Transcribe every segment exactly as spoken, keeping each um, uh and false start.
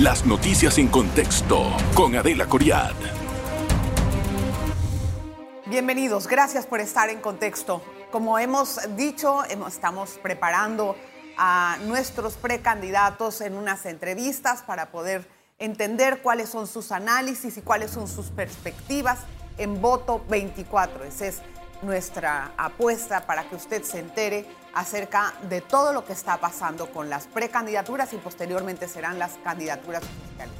Las noticias en contexto con Adela Coriad. Bienvenidos, gracias por estar en Contexto. Como hemos dicho, estamos preparando a nuestros precandidatos en unas entrevistas para poder entender cuáles son sus análisis y cuáles son sus perspectivas en Voto veinticuatro. Esa es nuestra apuesta para que usted se entere acerca de todo lo que está pasando con las precandidaturas y posteriormente serán las candidaturas oficiales.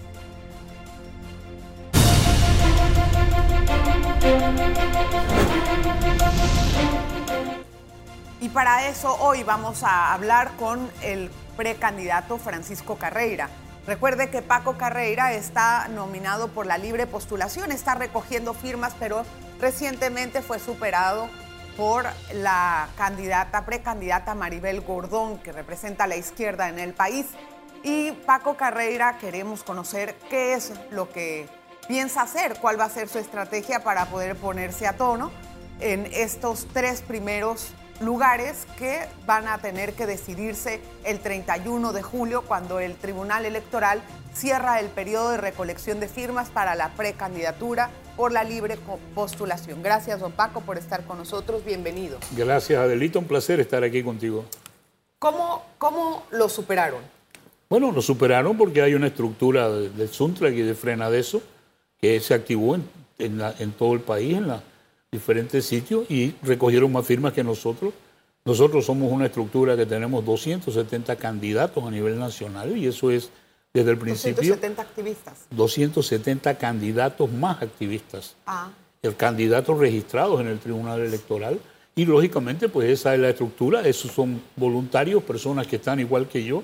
Y para eso hoy vamos a hablar con el precandidato Francisco Carreira. Recuerde que Paco Carreira está nominado por la libre postulación, está recogiendo firmas, pero recientemente fue superado por la candidata, precandidata Maribel Gordón, que representa a la izquierda en el país. Y Paco Carreira, queremos conocer qué es lo que piensa hacer, cuál va a ser su estrategia para poder ponerse a tono en estos tres primeros lugares que van a tener que decidirse el treinta y uno de julio, cuando el Tribunal Electoral cierra el periodo de recolección de firmas para la precandidatura por la libre postulación. Gracias, don Paco, por estar con nosotros. Bienvenido. Gracias, Adelita. Un placer estar aquí contigo. ¿Cómo, cómo lo superaron? Bueno, lo superaron porque hay una estructura del de SUNTRACS y de Frenadeso que se activó en, en, la, en todo el país, en los diferentes sitios, y recogieron más firmas que nosotros. Nosotros somos una estructura que tenemos doscientos setenta candidatos a nivel nacional, y eso es desde el principio. ¿doscientos setenta activistas? doscientos setenta candidatos más activistas. Ah. El candidato registrados en el Tribunal Electoral. Y lógicamente, pues esa es la estructura. Esos son voluntarios, personas que están igual que yo,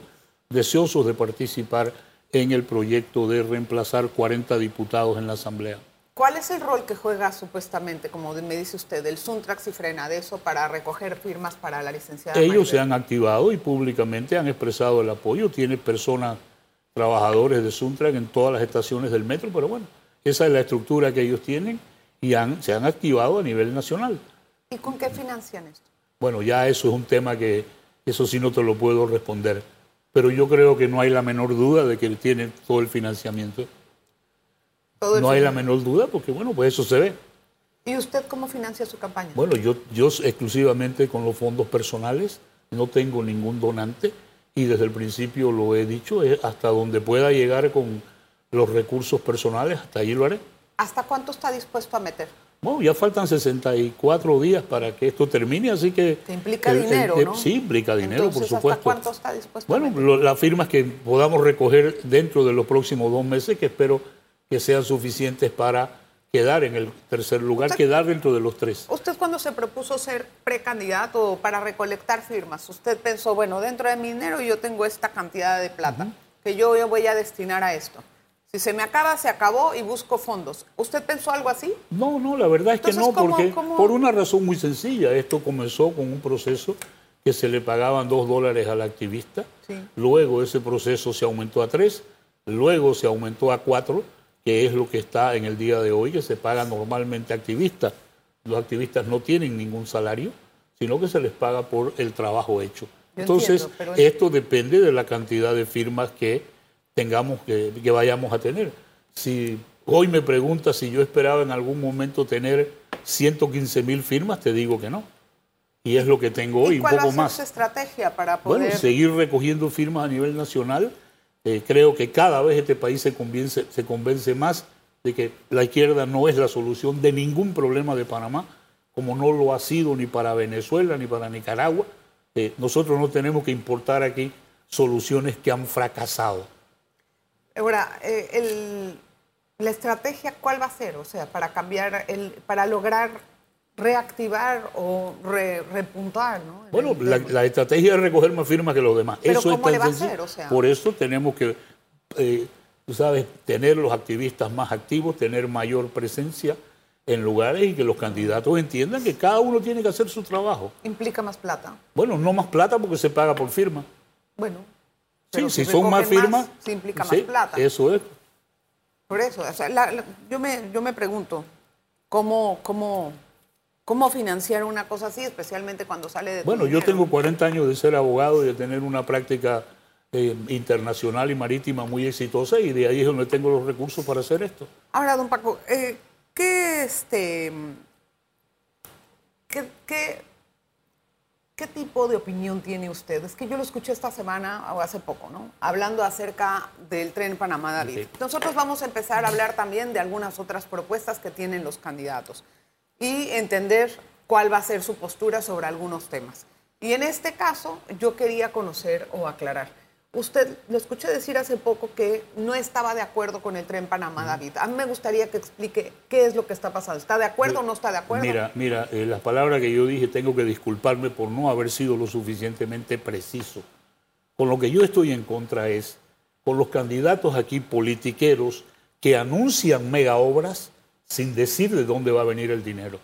deseosos de participar en el proyecto de reemplazar cuarenta diputados en la Asamblea. ¿Cuál es el rol que juega supuestamente, como me dice usted, el SUNTRACS y Frenadeso para recoger firmas para la licenciada Ellos Maribel? Se han activado y públicamente han expresado el apoyo. Tiene personas, trabajadores de SUNTRACS en todas las estaciones del metro, pero bueno, esa es la estructura que ellos tienen y han, se han activado a nivel nacional. ¿Y con qué financian esto? Bueno, ya eso es un tema que eso sí no te lo puedo responder. Pero yo creo que no hay la menor duda de que tiene todo el financiamiento. Todo el no financiamiento. Hay la menor duda porque, bueno, pues eso se ve. ¿Y usted cómo financia su campaña? Bueno, yo, yo exclusivamente con los fondos personales, no tengo ningún donante y desde el principio lo he dicho, hasta donde pueda llegar con los recursos personales, hasta ahí lo haré. ¿Hasta cuánto está dispuesto a meter? Bueno, ya faltan sesenta y cuatro días para que esto termine, así que... Que implica eh, dinero, eh, ¿no? Sí, implica dinero, entonces, por supuesto. ¿Hasta cuánto está dispuesto? Bueno, lo, las firmas que podamos recoger dentro de los próximos dos meses, que espero que sean suficientes para quedar en el tercer lugar, quedar dentro de los tres. ¿Usted cuando se propuso ser precandidato para recolectar firmas, usted pensó, bueno, dentro de mi dinero yo tengo esta cantidad de plata, uh-huh, que yo, yo voy a destinar a esto? Si se me acaba, se acabó y busco fondos. ¿Usted pensó algo así? No, no, la verdad es Entonces, que no, ¿cómo, porque ¿cómo? por una razón muy sencilla. Esto comenzó con un proceso que se le pagaban dos dólares al activista. Sí. Luego ese proceso se aumentó a tres, luego se aumentó a cuatro, que es lo que está en el día de hoy, que se paga normalmente a activistas. Los activistas no tienen ningún salario, sino que se les paga por el trabajo hecho. Yo Entonces, entiendo, pero... esto depende de la cantidad de firmas que... tengamos que, que vayamos a tener. Si hoy me preguntas si yo esperaba en algún momento tener ciento quince mil firmas, te digo que no. Y es lo que tengo hoy, un poco más. ¿Y cuál va a ser su estrategia para poder...? Bueno, seguir recogiendo firmas a nivel nacional. Eh, creo que cada vez este país se convence, se convence más de que la izquierda no es la solución de ningún problema de Panamá, como no lo ha sido ni para Venezuela ni para Nicaragua. Eh, nosotros no tenemos que importar aquí soluciones que han fracasado. Ahora, eh, el, la estrategia, ¿cuál va a ser? O sea, para cambiar, el, para lograr reactivar o re, repuntar, ¿no? Bueno, la, la estrategia es recoger más firmas que los demás. ¿Pero eso cómo le va a hacer? O sea, por eso tenemos que, eh, tú sabes, tener los activistas más activos, tener mayor presencia en lugares y que los candidatos entiendan que cada uno tiene que hacer su trabajo. ¿Implica más plata? Bueno, no más plata porque se paga por firma. Bueno. Pero sí, si son más firmas, se implica sí, más plata. Eso es. Por eso, o sea, la, la, yo, me, yo me pregunto, ¿cómo, cómo, ¿cómo financiar una cosa así, especialmente cuando sale de... Bueno, yo tengo cuarenta años de ser abogado y de tener una práctica Eh, internacional y marítima muy exitosa, y de ahí es donde tengo los recursos para hacer esto. Ahora, don Paco, eh, ¿qué, este, qué, qué, ¿qué tipo de opinión tiene usted? Es que yo lo escuché esta semana, o hace poco, ¿no? Hablando acerca del tren Panamá-David. Okay. Nosotros vamos a empezar a hablar también de algunas otras propuestas que tienen los candidatos y entender cuál va a ser su postura sobre algunos temas. Y en este caso, yo quería conocer o aclarar. Usted, lo escuché decir hace poco que no estaba de acuerdo con el tren Panamá-David. A mí me gustaría que explique qué es lo que está pasando. ¿Está de acuerdo o no está de acuerdo? Mira, mira, eh, las palabras que yo dije, tengo que disculparme por no haber sido lo suficientemente preciso. Con lo que yo estoy en contra es con los candidatos aquí politiqueros que anuncian mega obras sin decir de dónde va a venir el dinero.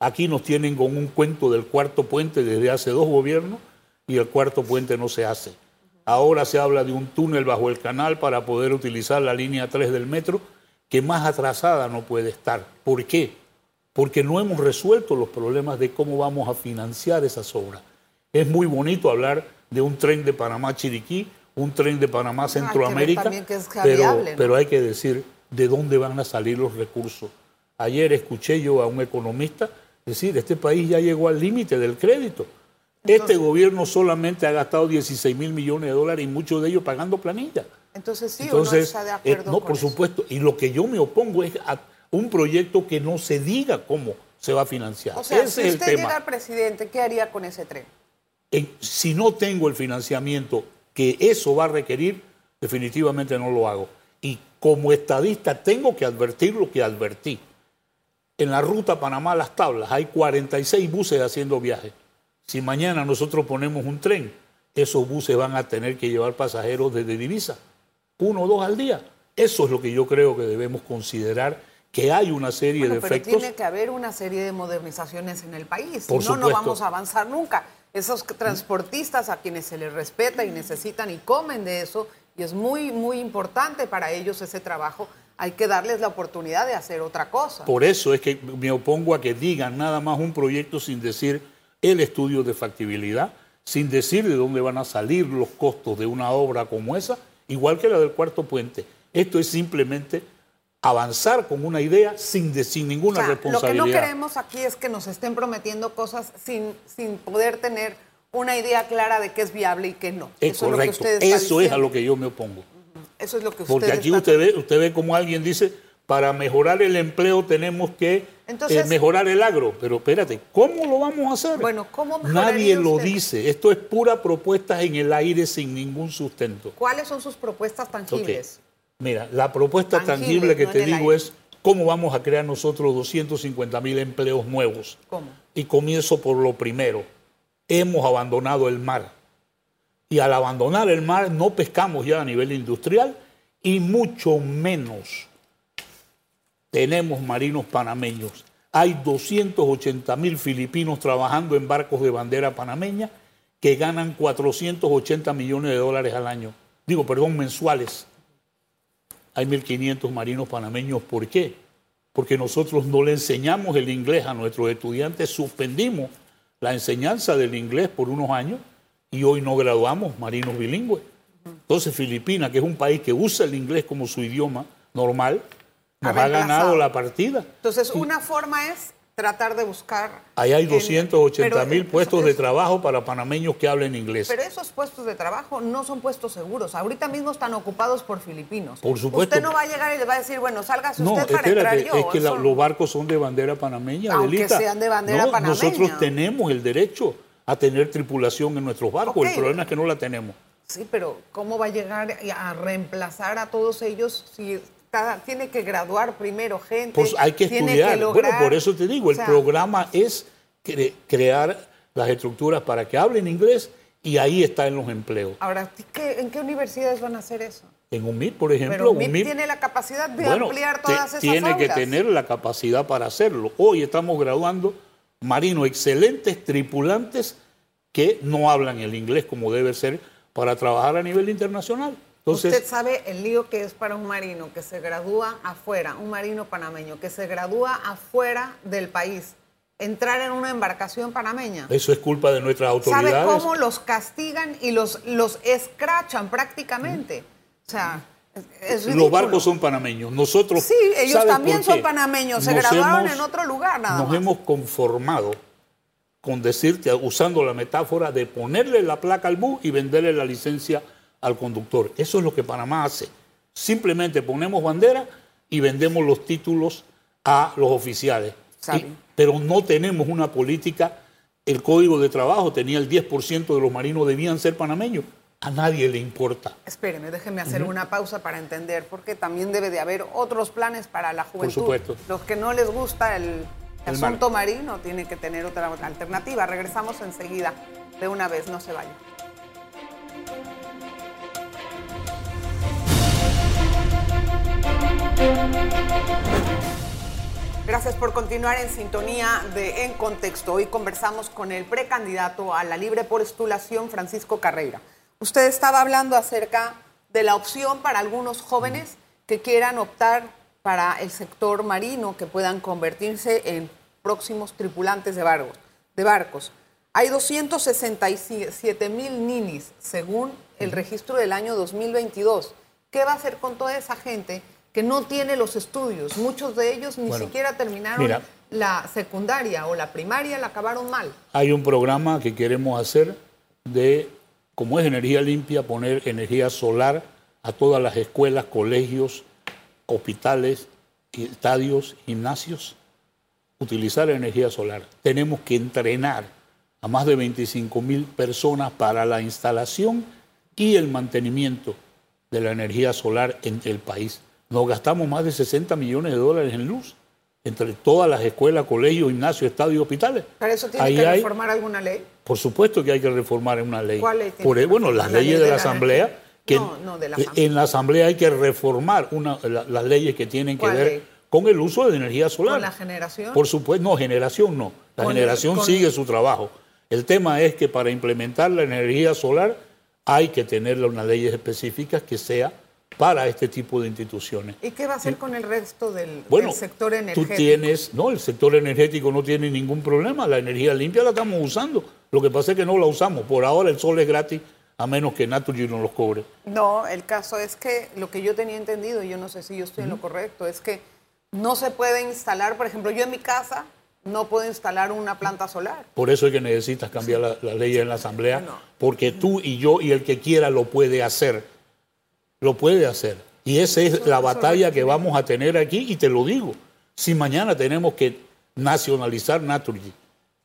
Aquí nos tienen con un cuento del Cuarto Puente desde hace dos gobiernos y el Cuarto Puente no se hace. Ahora se habla de un túnel bajo el canal para poder utilizar la línea tres del metro, que más atrasada no puede estar. ¿Por qué? Porque no hemos resuelto los problemas de cómo vamos a financiar esas obras. Es muy bonito hablar de un tren de Panamá-Chiriquí, un tren de Panamá-Centroamérica, pero, pero hay que decir de dónde van a salir los recursos. Ayer escuché yo a un economista decir, este país ya llegó al límite del crédito. Entonces, este gobierno solamente ha gastado dieciséis mil millones de dólares y muchos de ellos pagando planilla. Entonces sí, Entonces, o no está de acuerdo eh, no, con por eso. Supuesto. Y lo que yo me opongo es a un proyecto que no se diga cómo se va a financiar. O sea, ese si es usted el tema. Llega al presidente, ¿qué haría con ese tren? Eh, si no tengo el financiamiento que eso va a requerir, definitivamente no lo hago. Y como estadista tengo que advertir lo que advertí. En la ruta Panamá Las Tablas hay cuarenta y seis buses haciendo viajes. Si mañana nosotros ponemos un tren, esos buses van a tener que llevar pasajeros desde Divisa, uno o dos al día. Eso es lo que yo creo que debemos considerar, que hay una serie bueno, de pero efectos. Pero tiene que haber una serie de modernizaciones en el país, si no, no vamos a avanzar nunca. Esos transportistas a quienes se les respeta y necesitan y comen de eso, y es muy, muy importante para ellos ese trabajo, hay que darles la oportunidad de hacer otra cosa. Por eso es que me opongo a que digan nada más un proyecto sin decir el estudio de factibilidad, sin decir de dónde van a salir los costos de una obra como esa, igual que la del Cuarto Puente. Esto es simplemente avanzar con una idea sin, de, sin ninguna o sea, responsabilidad. Lo que no queremos aquí es que nos estén prometiendo cosas sin, sin poder tener una idea clara de qué es viable y qué no. Es eso correcto, es lo que eso es a lo que yo me opongo. Uh-huh. Eso es lo que usted Porque aquí está... usted ve, usted ve como alguien dice, para mejorar el empleo tenemos que... Entonces, eh, mejorar el agro, pero espérate, ¿cómo lo vamos a hacer? Bueno, ¿cómo Nadie lo usted? dice, esto es pura propuesta en el aire sin ningún sustento. ¿Cuáles son sus propuestas tangibles? Okay. Mira, la propuesta tangible, tangible que no te digo aire. es cómo vamos a crear nosotros doscientos cincuenta mil empleos nuevos. ¿Cómo? Y comienzo por lo primero, hemos abandonado el mar y al abandonar el mar no pescamos ya a nivel industrial y mucho menos tenemos marinos panameños. Hay doscientos ochenta mil filipinos trabajando en barcos de bandera panameña que ganan cuatrocientos ochenta millones de dólares al año. Digo, perdón, mensuales. Hay mil quinientos marinos panameños. ¿Por qué? Porque nosotros no le enseñamos el inglés a nuestros estudiantes. Suspendimos la enseñanza del inglés por unos años y hoy no graduamos marinos bilingües. Entonces, Filipinas, que es un país que usa el inglés como su idioma normal, nos ha ganado la partida. Entonces, una forma es tratar de buscar... Ahí hay doscientos ochenta mil puestos de trabajo para panameños que hablen inglés. Pero esos puestos de trabajo no son puestos seguros. Ahorita mismo están ocupados por filipinos. Por supuesto. Usted no va a llegar y le va a decir, bueno, sálgase usted para entrar yo. No, espérate, es que la, los barcos son de bandera panameña, Adelita. Aunque sean de bandera no, panameña. Nosotros tenemos el derecho a tener tripulación en nuestros barcos. Okay. El problema es que no la tenemos. Sí, pero ¿cómo va a llegar a reemplazar a todos ellos si... Cada, tiene que graduar primero gente. Pues hay que tiene estudiar. Que lograr, bueno, por eso te digo, o sea, el programa es cre- crear las estructuras para que hablen inglés y ahí está en los empleos. Ahora, ¿qué, ¿en qué universidades van a hacer eso? En UNMIR, por ejemplo. Pero UNMIR, UNMIR tiene la capacidad de bueno, ampliar todas te, esas tiene aulas. Tiene que tener la capacidad para hacerlo. Hoy estamos graduando marinos excelentes, tripulantes que no hablan el inglés como debe ser para trabajar a nivel internacional. Entonces, usted sabe el lío que es para un marino que se gradúa afuera, un marino panameño que se gradúa afuera del país entrar en una embarcación panameña. Eso es culpa de nuestras autoridades. ¿Sabe cómo los castigan y los, los escrachan prácticamente? O sea, es ridículo. Los barcos son panameños. Nosotros, sí, ellos también son panameños. Se grabaron en otro lugar nada más. Nos hemos conformado con decirte, usando la metáfora, de ponerle la placa al bus y venderle la licencia al conductor. Eso es lo que Panamá hace. Simplemente ponemos bandera y vendemos los títulos a los oficiales. Y, pero no tenemos una política. El Código de Trabajo tenía el diez por ciento de los marinos debían ser panameños. A nadie le importa. Espéreme, déjeme hacer uh-huh. una pausa para entender, porque también debe de haber otros planes para la juventud. Por supuesto. Los que no les gusta el, el asunto mar. marino tienen que tener otra alternativa. Regresamos enseguida. De una vez, no se vayan. Gracias por continuar en sintonía de En Contexto. Hoy conversamos con el precandidato a la libre postulación, Francisco Carreira. Usted estaba hablando acerca de la opción para algunos jóvenes que quieran optar para el sector marino, que puedan convertirse en próximos tripulantes de barcos. De barcos. Hay doscientos sesenta y siete mil ninis, según el registro del año dos mil veintidós. ¿Qué va a hacer con toda esa gente que no tiene los estudios? Muchos de ellos ni bueno, siquiera terminaron mira, la secundaria o la primaria, la acabaron mal. Hay un programa que queremos hacer de, como es energía limpia, poner energía solar a todas las escuelas, colegios, hospitales, estadios, gimnasios. Utilizar energía solar. Tenemos que entrenar a más de veinticinco mil personas para la instalación y el mantenimiento de la energía solar en el país. Nos gastamos más de sesenta millones de dólares en luz, entre todas las escuelas, colegios, gimnasios, estadios y hospitales. ¿Para eso tiene Ahí que reformar hay, alguna ley? Por supuesto que hay que reformar una ley. ¿Cuál ley? Por, bueno, las leyes de la Asamblea. No, no, de la Asamblea. En la Asamblea hay que reformar una, la, las leyes que tienen que ver ley? con el uso de energía solar. ¿Con la generación? Por supuesto, no, generación no. La con generación el, con... sigue su trabajo. El tema es que para implementar la energía solar hay que tener unas leyes específicas que sea para este tipo de instituciones. ¿Y qué va a hacer con el resto del, bueno, del sector energético? Tú tienes, no, el sector energético no tiene ningún problema. La energía limpia la estamos usando. Lo que pasa es que no la usamos. Por ahora el sol es gratis, a menos que Naturgy no los cobre. No, el caso es que lo que yo tenía entendido, y yo no sé si yo estoy en lo correcto, es que no se puede instalar, por ejemplo, yo en mi casa no puedo instalar una planta solar. Por eso es que necesitas cambiar las la leyes en la Asamblea, no. porque tú y yo y el que quiera lo puede hacer. Lo puede hacer. Y esa es la batalla que vamos a tener aquí. Y te lo digo, si mañana tenemos que nacionalizar Naturgy,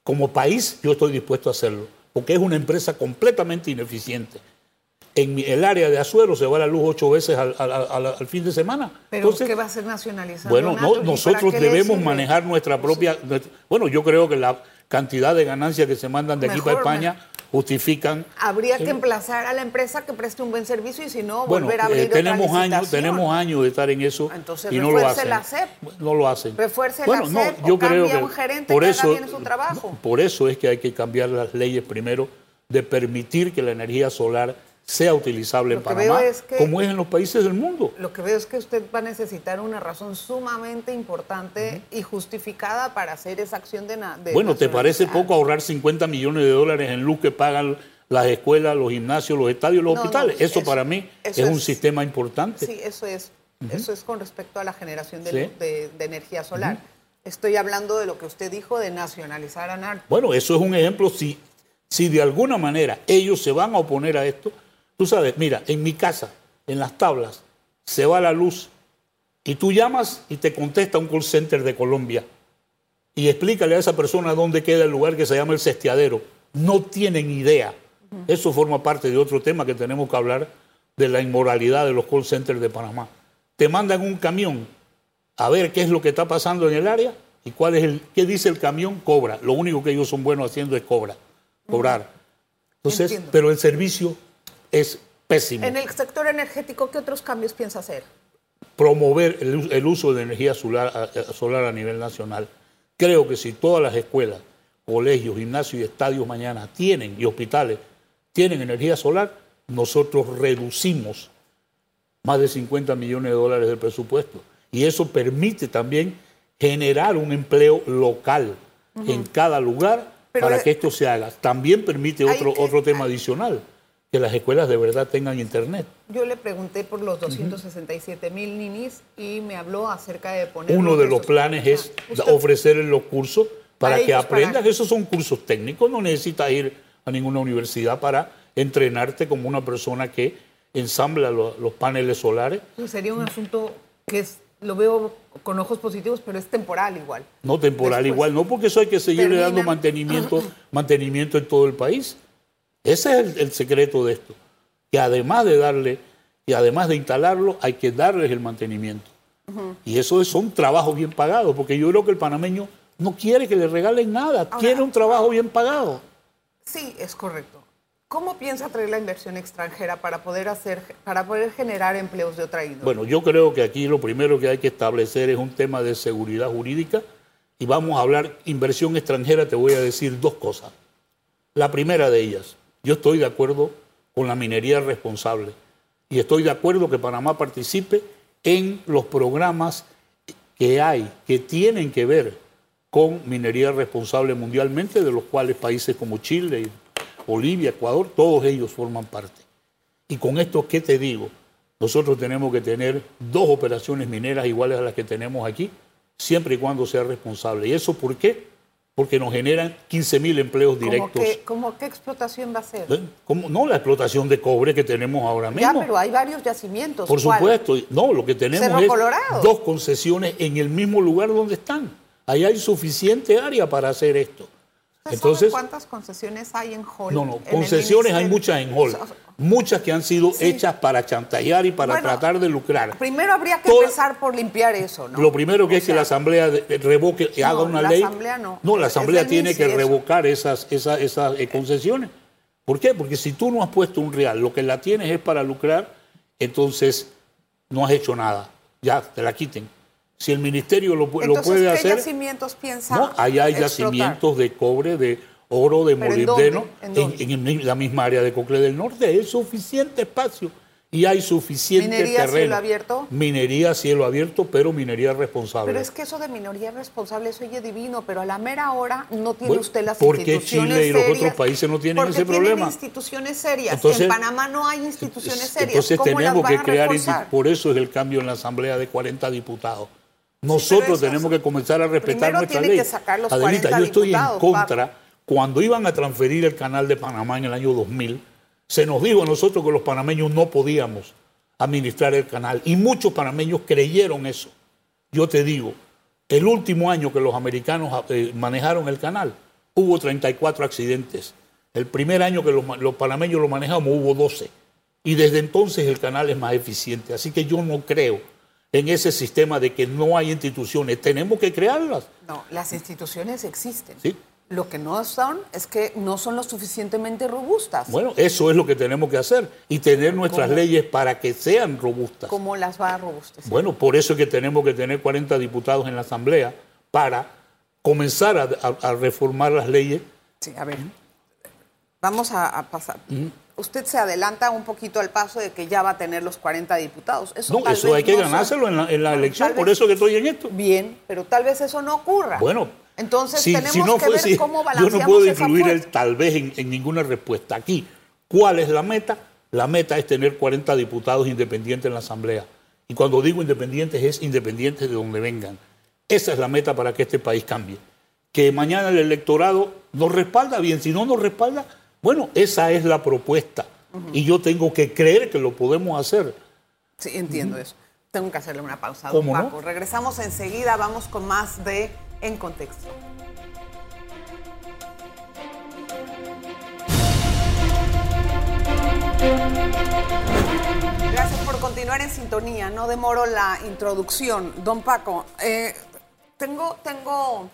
como país yo estoy dispuesto a hacerlo, porque es una empresa completamente ineficiente. En el área de Azuero se va la luz ocho veces al, al, al, al fin de semana. ¿Pero Entonces, qué va a ser nacionalizar? Bueno, no, nosotros debemos manejar nuestra propia... Nuestra, bueno, yo creo que la cantidad de ganancias que se mandan de aquí para España... justifican. Habría que emplazar a la empresa que preste un buen servicio y si no, bueno, volver a abrir eh, tenemos otra licitación. años, tenemos años de estar en eso Entonces, y no lo hacen. La C E P. No lo hacen. Refuerce bueno, la C E P no, yo o creo cambia que un gerente por que eso, haga bien su trabajo. No, por eso es que hay que cambiar las leyes primero de permitir que la energía solar sea utilizable lo en Panamá, es que, como es en los países del mundo. Lo que veo es que usted va a necesitar una razón sumamente importante uh-huh. y justificada para hacer esa acción de... de bueno, ¿te parece poco ahorrar cincuenta millones de dólares en luz que pagan las escuelas, los gimnasios, los estadios, los no, hospitales? No, eso, eso para mí eso es, es un sistema importante. Sí, eso es. Uh-huh. Eso es con respecto a la generación de, sí. de, de energía solar. Uh-huh. Estoy hablando de lo que usted dijo de nacionalizar a N A R. Bueno, eso es un ejemplo. Si, si de alguna manera ellos se van a oponer a esto... Tú sabes, mira, en mi casa, en Las Tablas, se va la luz y tú llamas y te contesta un call center de Colombia y explícale a esa persona dónde queda el lugar que se llama El Cesteadero. No tienen idea. Uh-huh. Eso forma parte de otro tema que tenemos que hablar, de la inmoralidad de los call centers de Panamá. Te mandan un camión a ver qué es lo que está pasando en el área y cuál es el, qué dice el camión, cobra. Lo único que ellos son buenos haciendo es cobra, cobrar. Uh-huh. Entonces, Entiendo. pero el servicio... es pésimo. En el sector energético, ¿qué otros cambios piensa hacer? Promover el, el uso de energía solar, solar a nivel nacional. Creo que si todas las escuelas, colegios, gimnasios y estadios mañana tienen, y hospitales, tienen energía solar, nosotros reducimos más de cincuenta millones de dólares del presupuesto. Y eso permite también generar un empleo local. uh-huh. en cada lugar Pero para es... que esto se haga. También permite otro, que... otro tema adicional, que las escuelas de verdad tengan internet. Yo le pregunté por los doscientos sesenta y siete mil uh-huh. ninis y me habló acerca de poner... Uno de los planes es Justo. ofrecerles los cursos para, para que aprendas. Para... Esos son cursos técnicos, no necesitas ir a ninguna universidad para entrenarte como una persona que ensambla lo, los paneles solares. Sería un asunto que es, lo veo con ojos positivos, pero es temporal igual. No, temporal Después, igual, no, porque eso hay que seguirle dando mantenimiento, mantenimiento en todo el país. Ese es el, el secreto de esto, que además de darle, y además de instalarlo, hay que darles el mantenimiento. Uh-huh. Y eso es, son trabajos bien pagados, porque yo creo que el panameño no quiere que le regalen nada, Ahora, quiere un trabajo bien pagado. Sí, es correcto. ¿Cómo piensa traer la inversión extranjera para poder hacer, para poder generar empleos de otra índole? Bueno, yo creo que aquí lo primero que hay que establecer es un tema de seguridad jurídica, y vamos a hablar inversión extranjera, te voy a decir dos cosas. La primera de ellas, yo estoy de acuerdo con la minería responsable y estoy de acuerdo que Panamá participe en los programas que hay, que tienen que ver con minería responsable mundialmente, de los cuales países como Chile y Bolivia, Ecuador, todos ellos forman parte. Y con esto, ¿qué te digo? Nosotros tenemos que tener dos operaciones mineras iguales a las que tenemos aquí, siempre y cuando sea responsable. ¿Y eso por qué? Porque nos generan quince mil empleos directos. ¿Cómo qué, cómo qué explotación va a ser? ¿Cómo? No, la explotación de cobre que tenemos ahora mismo. Ya, pero hay varios yacimientos. Por ¿cuál? Supuesto. No, lo que tenemos Cerro es Colorado. Dos concesiones en el mismo lugar donde están. Ahí hay suficiente área para hacer esto. Entonces, ¿cuántas concesiones hay en Hall? No, no, concesiones hay muchas en Hall. Muchas que han sido sí. hechas para chantajear y para bueno, tratar de lucrar. Primero habría que Todo, empezar por limpiar eso, ¿no? Lo primero que o es sea, que la Asamblea revoque, no, haga una la ley. Asamblea no. No, la Asamblea tiene que eso. revocar esas, esas, esas eh, concesiones. ¿Por qué? Porque si tú no has puesto un real, lo que la tienes es para lucrar, entonces no has hecho nada. Ya, te la quiten. Si el ministerio lo, Entonces, lo puede ¿qué hacer... ¿qué yacimientos piensan No, allá hay explotar? Yacimientos de cobre, de oro, de molibdeno, ¿en, ¿en, en, en la misma área de Cocle del Norte. Hay suficiente espacio y hay suficiente ¿Minería terreno. ¿Minería cielo abierto? Minería cielo abierto, pero minería responsable. Pero es que eso de minería responsable se oye divino, pero a la mera hora no tiene bueno, usted las instituciones serias. ¿Por qué Chile y los otros países no tienen ese tienen problema? Porque tienen instituciones serias. Entonces, en Panamá no hay instituciones serias. Entonces ¿Cómo tenemos las van que crear... Reforzar? Por eso es el cambio en la Asamblea de cuarenta diputados. Nosotros sí, tenemos que comenzar a respetar nuestra ley. Que sacar los Adelita, yo estoy en contra. Papi. Cuando iban a transferir el Canal de Panamá en el año dos mil, se nos dijo a nosotros que los panameños no podíamos administrar el canal. Y muchos panameños creyeron eso. Yo te digo, el último año que los americanos manejaron el canal, hubo treinta y cuatro accidentes. El primer año que los, los panameños lo manejamos, hubo doce. Y desde entonces el canal es más eficiente. Así que yo no creo en ese sistema de que no hay instituciones. Tenemos que crearlas. No, las instituciones existen. Sí. Lo que no son es que no son lo suficientemente robustas. Bueno, eso es lo que tenemos que hacer y tener nuestras ¿Cómo? leyes para que sean robustas. ¿Cómo las va a robustecer? Bueno, por eso es que tenemos que tener cuarenta diputados en la Asamblea para comenzar a, a, a reformar las leyes. Sí, a ver, vamos a, a pasar... Uh-huh. Usted se adelanta un poquito al paso de que ya va a tener los cuarenta diputados. Eso no, eso hay que no ganárselo en la, en la elección, por eso que estoy en esto. Bien, pero tal vez eso no ocurra. Bueno, entonces si, tenemos si no que fue, ver si, cómo balanceamos. Yo no puedo incluir el tal vez en, en ninguna respuesta aquí. ¿Cuál es la meta? La meta es tener cuarenta diputados independientes en la Asamblea. Y cuando digo independientes, es independientes de donde vengan. Esa es la meta para que este país cambie. Que mañana el electorado nos respalda bien, si no nos respalda... Bueno, esa es la propuesta uh-huh. y yo tengo que creer que lo podemos hacer. Sí, entiendo uh-huh. eso. Tengo que hacerle una pausa, don Paco. No? Regresamos enseguida, vamos con más de En Contexto. Gracias por continuar en sintonía. No demoro la introducción. Don Paco, eh, tengo, tengo,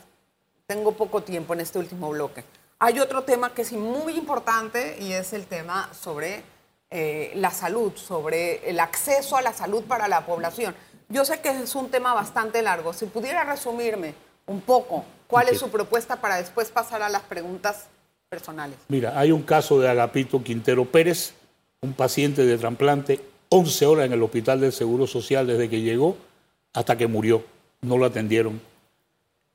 tengo poco tiempo en este último bloque. Hay otro tema que es muy importante y es el tema sobre eh, la salud, sobre el acceso a la salud para la población. Yo sé que es un tema bastante largo. Si pudiera resumirme un poco, ¿cuál okay. es su propuesta para después pasar a las preguntas personales? Mira, hay un caso de Agapito Quintero Pérez, un paciente de trasplante, once horas en el Hospital del Seguro Social desde que llegó hasta que murió. No lo atendieron.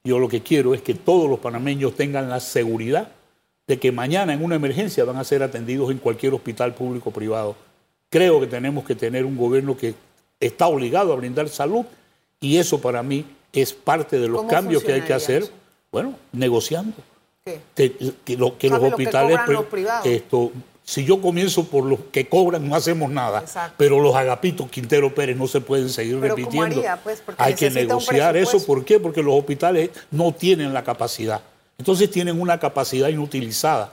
Yo lo que quiero es que todos los panameños tengan la seguridad de que mañana en una emergencia van a ser atendidos en cualquier hospital público o privado. Creo que tenemos que tener un gobierno que está obligado a brindar salud, y eso para mí es parte de los cambios que hay que hacer. Eso? Bueno, negociando. ¿Qué? Que, que, lo, que los hospitales... Lo que los esto, si yo comienzo por los que cobran, no hacemos nada. Exacto. Pero los Agapitos Quintero Pérez no se pueden seguir ¿Pero repitiendo. ¿Cómo haría? Pues porque hay que negociar eso. ¿Por qué? Porque los hospitales no tienen la capacidad. Entonces tienen una capacidad inutilizada.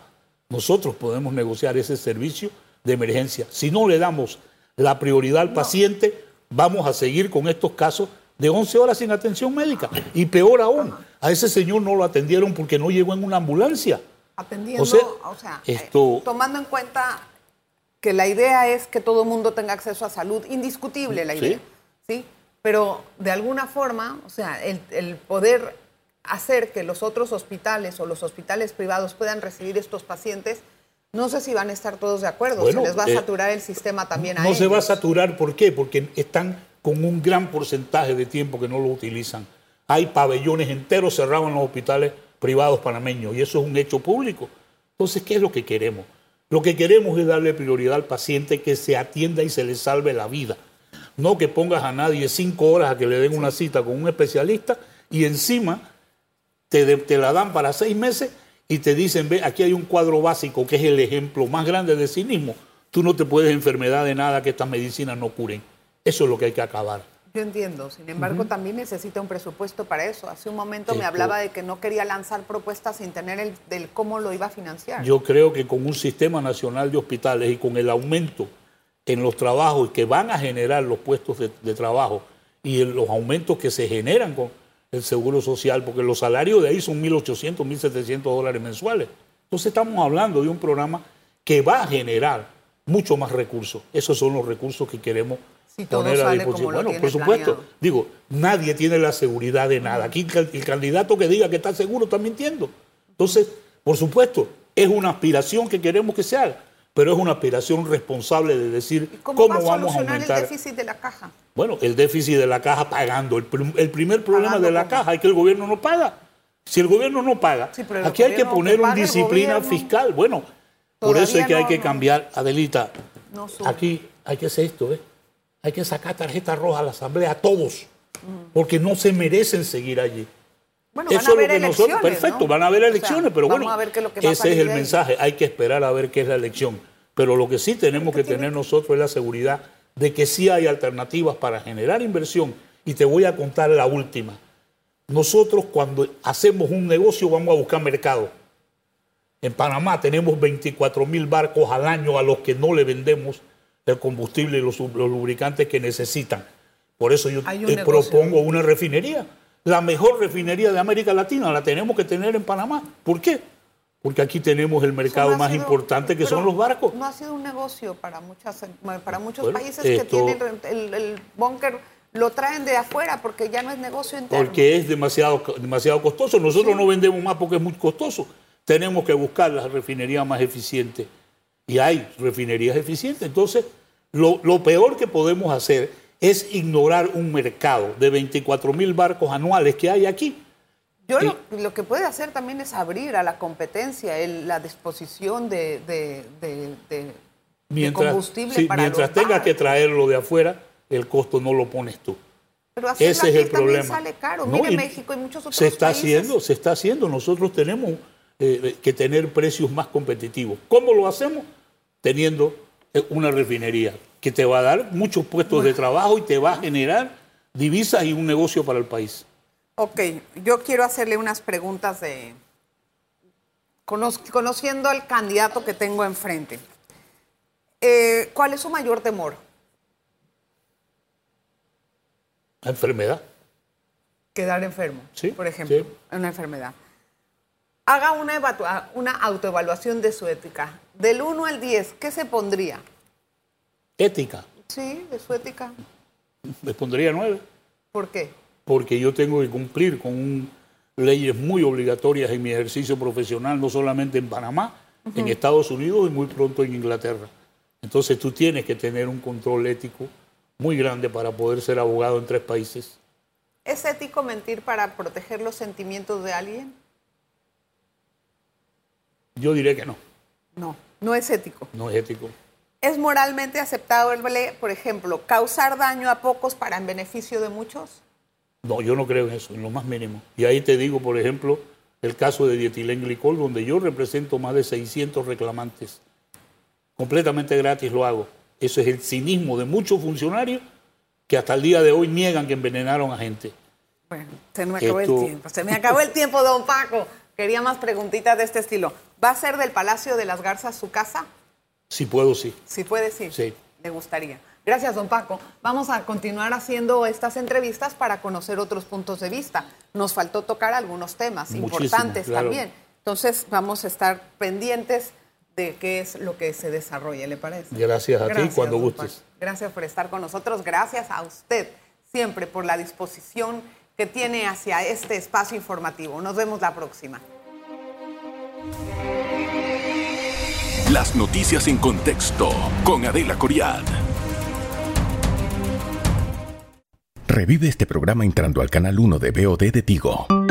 Nosotros podemos negociar ese servicio de emergencia. Si no le damos la prioridad al no. paciente, vamos a seguir con estos casos de once horas sin atención médica. Y peor aún, a ese señor no lo atendieron porque no llegó en una ambulancia. Atendiendo, o sea, o sea esto, eh, tomando en cuenta que la idea es que todo el mundo tenga acceso a salud, indiscutible la idea, ¿sí? ¿sí? Pero de alguna forma, o sea, el, el poder hacer que los otros hospitales o los hospitales privados puedan recibir estos pacientes, no sé si van a estar todos de acuerdo, bueno, se les va a eh, saturar el sistema también no a ellos. No se va a saturar, ¿por qué? Porque están con un gran porcentaje de tiempo que no lo utilizan. Hay pabellones enteros cerrados en los hospitales privados panameños, y eso es un hecho público. Entonces, ¿qué es lo que queremos? Lo que queremos es darle prioridad al paciente, que se atienda y se le salve la vida. No que pongas a nadie cinco horas a que le den una cita con un especialista y encima te, de, te la dan para seis meses y te dicen, ve, aquí hay un cuadro básico que es el ejemplo más grande de cinismo. Tú no te puedes enfermedad de nada que estas medicinas no curen. Eso es lo que hay que acabar. Yo entiendo, sin embargo, uh-huh. también necesita un presupuesto para eso. Hace un momento Esto, me hablaba de que no quería lanzar propuestas sin tener el del cómo lo iba a financiar. Yo creo que con un sistema nacional de hospitales y con el aumento en los trabajos que van a generar los puestos de, de trabajo y en los aumentos que se generan con el Seguro Social, porque los salarios de ahí son mil ochocientos, mil setecientos dólares mensuales. Entonces estamos hablando de un programa que va a generar mucho más recursos. Esos son los recursos que queremos Si poner a disposición. Bueno, por supuesto, planeado. digo, nadie tiene la seguridad de nada. Aquí el candidato que diga que está seguro está mintiendo. Entonces, por supuesto, es una aspiración que queremos que se haga, pero es una aspiración responsable de decir cómo, cómo va vamos a aumentar el déficit de la caja. Bueno, el déficit de la caja pagando. El, prim, el primer problema pagando de la como. caja es que el gobierno no paga. Si el gobierno no paga, sí, aquí hay que poner una disciplina fiscal. Bueno, por eso es que no, hay que cambiar. Adelita, no aquí hay que hacer esto, ¿eh? Hay que sacar tarjeta roja a la Asamblea, a todos, porque no se merecen seguir allí. Bueno, Eso van a haber es lo que elecciones, nosotros, Perfecto, ¿no? van a haber elecciones, o sea, pero bueno, que lo que ese es el mensaje. Hay que esperar a ver qué es la elección. Pero lo que sí tenemos que tiene? tener nosotros es la seguridad de que sí hay alternativas para generar inversión. Y te voy a contar la última. Nosotros cuando hacemos un negocio vamos a buscar mercado. En Panamá tenemos veinticuatro mil barcos al año a los que no le vendemos el combustible y los, los lubricantes que necesitan. Por eso yo te propongo una refinería. La mejor refinería de América Latina la tenemos que tener en Panamá. ¿Por qué? Porque aquí tenemos el mercado no más sido, importante que son los barcos. No ha sido un negocio para, muchas, para muchos bueno, países esto, que tienen el, el búnker, lo traen de afuera porque ya no es negocio interno. Porque es demasiado, demasiado costoso. Nosotros sí. no vendemos más porque es muy costoso. Tenemos que buscar las refinerías más eficientes. Y hay refinerías eficientes. Entonces, lo, lo peor que podemos hacer es ignorar un mercado de veinticuatro mil barcos anuales que hay aquí. Yo y, lo, lo que puede hacer también es abrir a la competencia el, la disposición de, de, de, de, mientras, de combustible sí, para mientras los tengas que traerlo de afuera, el costo no lo pones tú. Pero hacerlo Ese aquí es el también problema. sale caro. No, Mire México y muchos otros se está países. Haciendo, se está haciendo. Nosotros tenemos... Eh, que tener precios más competitivos. ¿Cómo lo hacemos? Teniendo una refinería que te va a dar muchos puestos bueno. de trabajo y te va a generar divisas y un negocio para el país. Ok, yo quiero hacerle unas preguntas de Cono... conociendo al candidato que tengo enfrente. Eh, ¿Cuál es su mayor temor? La enfermedad. Quedar enfermo, ¿Sí? por ejemplo, sí. una enfermedad. Haga una, evatua- una autoevaluación de su ética. Del uno al diez, ¿qué se pondría? ¿Ética? Sí, de su ética. Me pondría nueve. ¿Por qué? Porque yo tengo que cumplir con un, leyes muy obligatorias en mi ejercicio profesional, no solamente en Panamá, uh-huh. en Estados Unidos y muy pronto en Inglaterra. Entonces tú tienes que tener un control ético muy grande para poder ser abogado en tres países. ¿Es ético mentir para proteger los sentimientos de alguien? Yo diré que no. No, no es ético. No es ético. ¿Es moralmente aceptable, por ejemplo, causar daño a pocos para en beneficio de muchos? No, yo no creo en eso, en lo más mínimo. Y ahí te digo, por ejemplo, el caso de Dietilenglicol, donde yo represento más de seiscientos reclamantes. Completamente gratis lo hago. Eso es el cinismo de muchos funcionarios que hasta el día de hoy niegan que envenenaron a gente. Bueno, se me acabó Esto... el tiempo. Se me acabó el tiempo, don Paco. Quería más preguntitas de este estilo. ¿Va a ser del Palacio de las Garzas su casa? Si puedo, sí. Si puede, sí. Sí. Me gustaría. Gracias, don Paco. Vamos a continuar haciendo estas entrevistas para conocer otros puntos de vista. Nos faltó tocar algunos temas Muchísimo, importantes claro. también. Entonces, vamos a estar pendientes de qué es lo que se desarrolla, ¿le parece? Gracias a Gracias, ti, cuando gustes. Paco. Gracias por estar con nosotros. Gracias a usted siempre por la disposición que tiene hacia este espacio informativo. Nos vemos la próxima. Las noticias en contexto con Adela Coriad. Revive este programa entrando al canal uno de B O D de Tigo.